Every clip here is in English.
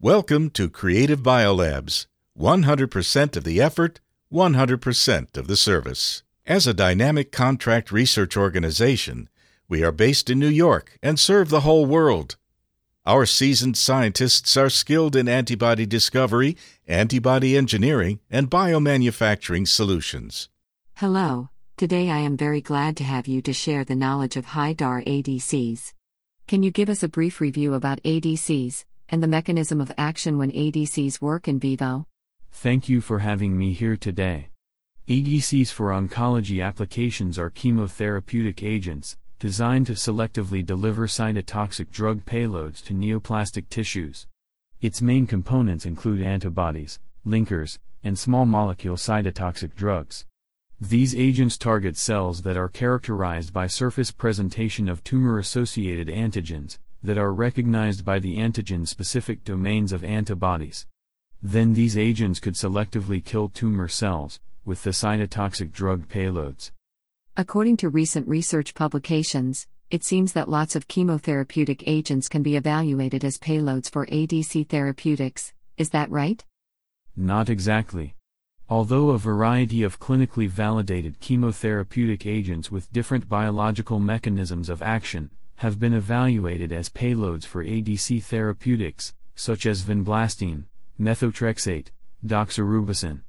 Welcome to Creative BioLabs, 100% of the effort, 100% of the service. As a dynamic contract research organization, we are based in New York and serve the whole world. Our seasoned scientists are skilled in antibody discovery, antibody engineering, and biomanufacturing solutions. Hello. Today I am very glad to have you to share the knowledge of high DAR ADCs. Can you give us a brief review about ADCs? And the mechanism of action when ADCs work in vivo? Thank you for having me here today. ADCs for oncology applications are chemotherapeutic agents, designed to selectively deliver cytotoxic drug payloads to neoplastic tissues. Its main components include antibodies, linkers, and small molecule cytotoxic drugs. These agents target cells that are characterized by surface presentation of tumor-associated antigens, that are recognized by the antigen-specific domains of antibodies. Then these agents could selectively kill tumor cells, with the cytotoxic drug payloads. According to recent research publications, it seems that lots of chemotherapeutic agents can be evaluated as payloads for ADC therapeutics, is that right? Not exactly. Although a variety of clinically validated chemotherapeutic agents with different biological mechanisms of action have been evaluated as payloads for ADC therapeutics, such as vinblastine, methotrexate, doxorubicin.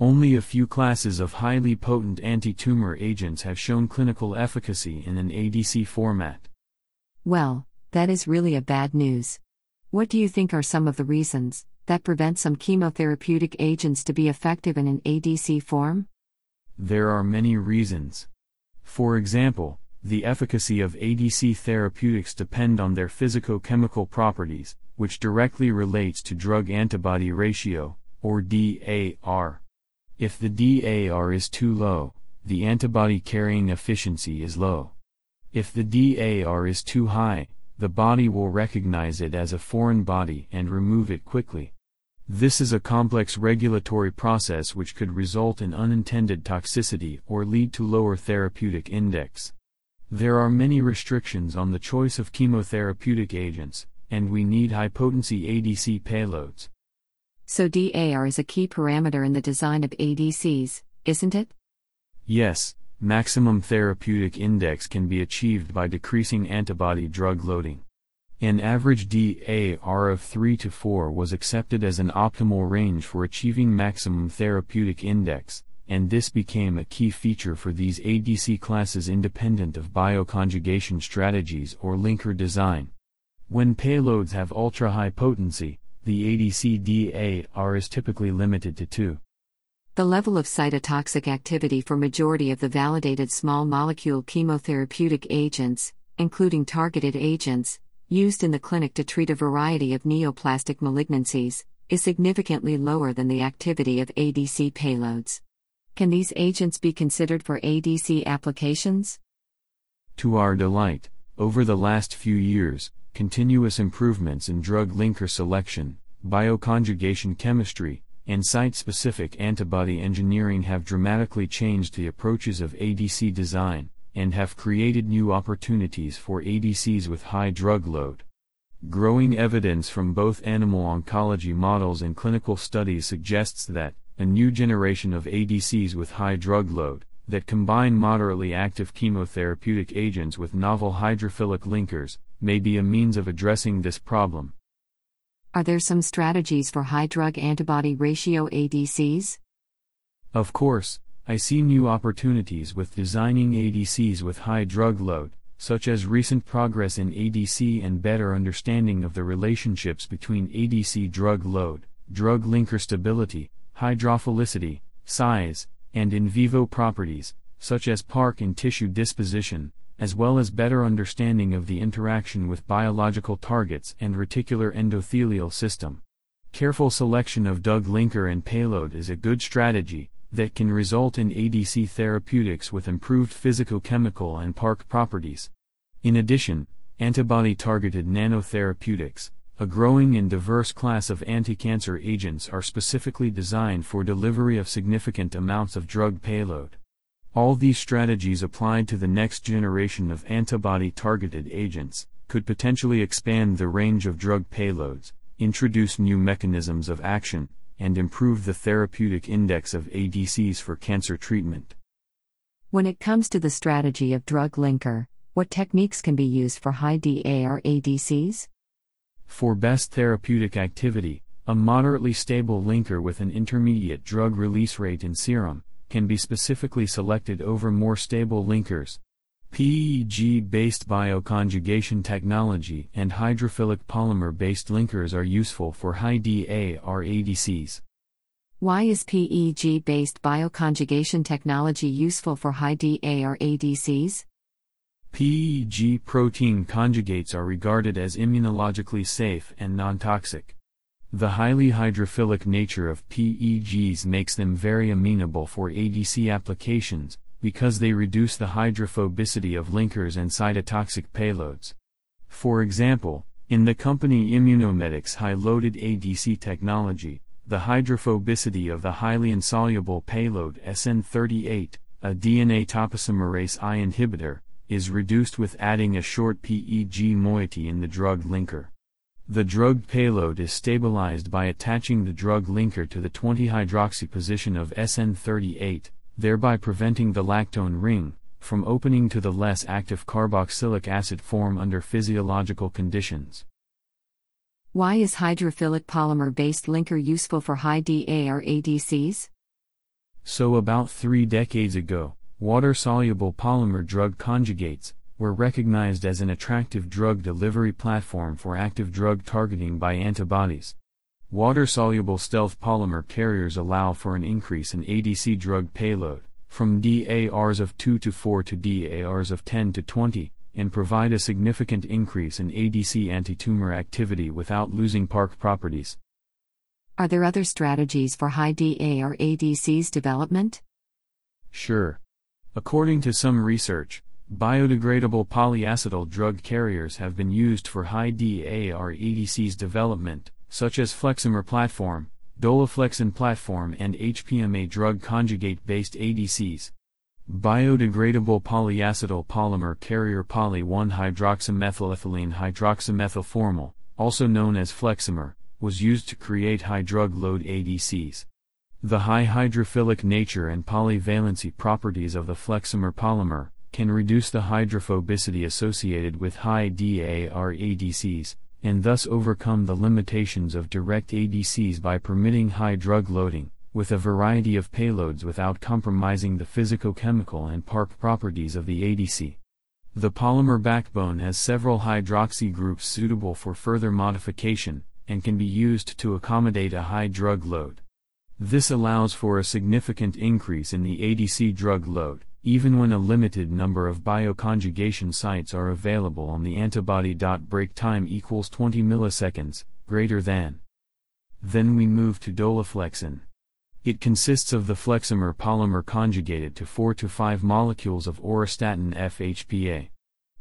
Only a few classes of highly potent anti-tumor agents have shown clinical efficacy in an ADC format. Well, that is really a bad news. What do you think are some of the reasons that prevent some chemotherapeutic agents to be effective in an ADC form? There are many reasons. For example, the efficacy of ADC therapeutics depend on their physicochemical properties, which directly relates to drug-antibody ratio, or DAR. If the DAR is too low, the antibody carrying efficiency is low. If the DAR is too high, the body will recognize it as a foreign body and remove it quickly. This is a complex regulatory process which could result in unintended toxicity or lead to lower therapeutic index. There are many restrictions on the choice of chemotherapeutic agents, and we need high-potency ADC payloads. So DAR is a key parameter in the design of ADCs, isn't it? Yes, maximum therapeutic index can be achieved by decreasing antibody drug loading. An average DAR of 3 to 4 was accepted as an optimal range for achieving maximum therapeutic index, and this became a key feature for these ADC classes independent of bioconjugation strategies or linker design. When payloads have ultra-high potency, the ADC DAR is typically limited to 2. The level of cytotoxic activity for majority of the validated small molecule chemotherapeutic agents, including targeted agents, used in the clinic to treat a variety of neoplastic malignancies, is significantly lower than the activity of ADC payloads. Can these agents be considered for ADC applications? To our delight, over the last few years, continuous improvements in drug linker selection, bioconjugation chemistry, and site-specific antibody engineering have dramatically changed the approaches of ADC design, and have created new opportunities for ADCs with high drug load. Growing evidence from both animal oncology models and clinical studies suggests that a new generation of ADCs with high drug load, that combine moderately active chemotherapeutic agents with novel hydrophilic linkers, may be a means of addressing this problem. Are there some strategies for high drug-antibody ratio ADCs? Of course, I see new opportunities with designing ADCs with high drug load, such as recent progress in ADC and better understanding of the relationships between ADC drug load, drug linker stability, hydrophilicity, size, and in vivo properties, such as PARC and tissue disposition, as well as better understanding of the interaction with biological targets and reticular endothelial system. Careful selection of drug linker and payload is a good strategy that can result in ADC therapeutics with improved physicochemical and PARC properties. In addition, antibody-targeted nanotherapeutics, a growing and diverse class of anti-cancer agents, are specifically designed for delivery of significant amounts of drug payload. All these strategies applied to the next generation of antibody-targeted agents could potentially expand the range of drug payloads, introduce new mechanisms of action, and improve the therapeutic index of ADCs for cancer treatment. When it comes to the strategy of drug linker, what techniques can be used for high DAR ADCs? For best therapeutic activity, a moderately stable linker with an intermediate drug release rate in serum can be specifically selected over more stable linkers. PEG-based bioconjugation technology and hydrophilic polymer-based linkers are useful for high DAR ADCs. Why is PEG-based bioconjugation technology useful for high DAR ADCs? PEG protein conjugates are regarded as immunologically safe and non-toxic. The highly hydrophilic nature of PEGs makes them very amenable for ADC applications, because they reduce the hydrophobicity of linkers and cytotoxic payloads. For example, in the company Immunomedics high-loaded ADC technology, the hydrophobicity of the highly insoluble payload SN38, a DNA topoisomerase I inhibitor, is reduced with adding a short PEG moiety in the drug linker. The drug payload is stabilized by attaching the drug linker to the 20-hydroxy position of SN38, thereby preventing the lactone ring from opening to the less active carboxylic acid form under physiological conditions. Why is hydrophilic polymer-based linker useful for high DAR ADCs? So about 3 decades ago, water-soluble polymer drug conjugates were recognized as an attractive drug delivery platform for active drug targeting by antibodies. Water-soluble stealth polymer carriers allow for an increase in ADC drug payload, from DARs of 2 to 4 to DARs of 10 to 20, and provide a significant increase in ADC antitumor activity without losing PARC properties. Are there other strategies for high DAR ADCs development? Sure. According to some research, biodegradable polyacetyl drug carriers have been used for high DAR ADCs development, such as Fleximer platform, Dolaflexin platform and HPMA drug conjugate-based ADCs. Biodegradable polyacetyl polymer carrier poly-1-hydroxymethylethylene hydroxymethylformal, also known as Fleximer, was used to create high-drug load ADCs. The high hydrophilic nature and polyvalency properties of the Fleximer polymer can reduce the hydrophobicity associated with high DAR ADCs, and thus overcome the limitations of direct ADCs by permitting high drug loading, with a variety of payloads without compromising the physicochemical and PARC properties of the ADC. The polymer backbone has several hydroxy groups suitable for further modification, and can be used to accommodate a high drug load. This allows for a significant increase in the ADC drug load, even when a limited number of bioconjugation sites are available on the antibody. Break time equals 20 milliseconds, greater than. Then we move to Dolaflexin. It consists of the Fleximer polymer conjugated to 4 to 5 molecules of oristatin FHPA.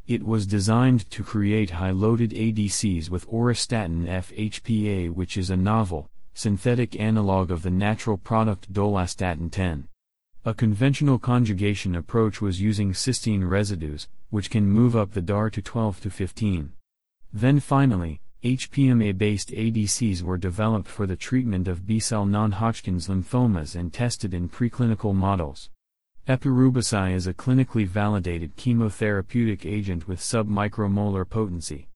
It was designed to create high-loaded ADCs with oristatin FHPA, which is a novel, synthetic analog of the natural product dolastatin 10. A conventional conjugation approach was using cysteine residues, which can move up the DAR to 12 to 15. Then finally, HPMA-based ADCs were developed for the treatment of B-cell non-Hodgkin's lymphomas and tested in preclinical models. Epirubicin is a clinically validated chemotherapeutic agent with sub-micromolar potency.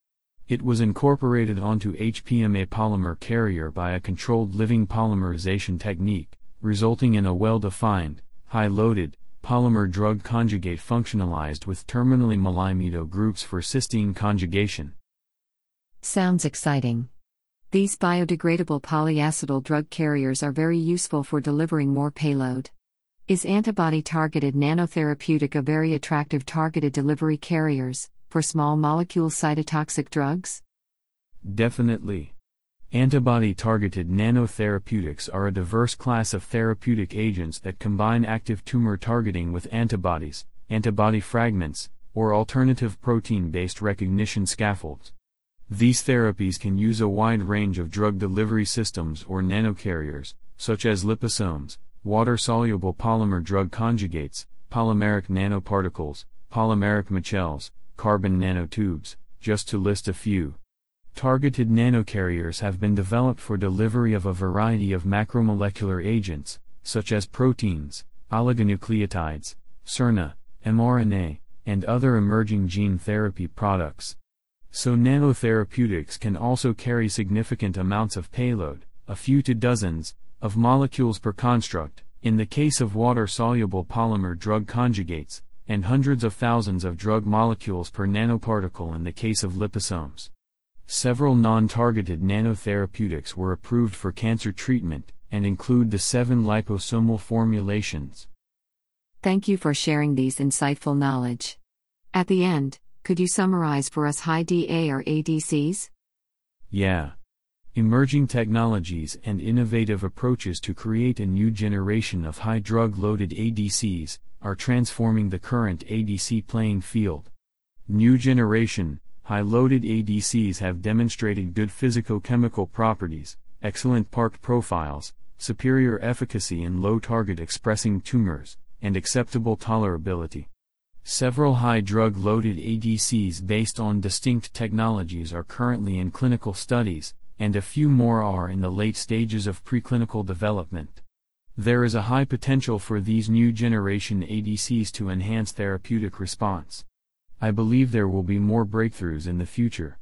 It was incorporated onto HPMA polymer carrier by a controlled living polymerization technique, resulting in a well-defined, high-loaded, polymer drug conjugate functionalized with terminally mylimido groups for cysteine conjugation. Sounds exciting. These biodegradable polyacetyl drug carriers are very useful for delivering more payload. Is antibody-targeted nanotherapeutic a very attractive targeted delivery carriers for small molecule cytotoxic drugs? Definitely. Antibody-targeted nanotherapeutics are a diverse class of therapeutic agents that combine active tumor targeting with antibodies, antibody fragments, or alternative protein-based recognition scaffolds. These therapies can use a wide range of drug delivery systems or nanocarriers, such as liposomes, water-soluble polymer drug conjugates, polymeric nanoparticles, polymeric micelles, carbon nanotubes, just to list a few. Targeted nanocarriers have been developed for delivery of a variety of macromolecular agents, such as proteins, oligonucleotides, siRNA, mRNA, and other emerging gene therapy products. So nanotherapeutics can also carry significant amounts of payload, a few to dozens, of molecules per construct, in the case of water-soluble polymer drug conjugates, and hundreds of thousands of drug molecules per nanoparticle in the case of liposomes. Several non-targeted nanotherapeutics were approved for cancer treatment, and include the 7 liposomal formulations. Thank you for sharing these insightful knowledge. At the end, could you summarize for us high DAR ADCs? Yeah. Emerging technologies and innovative approaches to create a new generation of high drug-loaded ADCs are transforming the current ADC playing field. New generation, high-loaded ADCs have demonstrated good physicochemical properties, excellent PARC profiles, superior efficacy in low target expressing tumors, and acceptable tolerability. Several high drug-loaded ADCs based on distinct technologies are currently in clinical studies, and a few more are in the late stages of preclinical development. There is a high potential for these new generation ADCs to enhance therapeutic response. I believe there will be more breakthroughs in the future.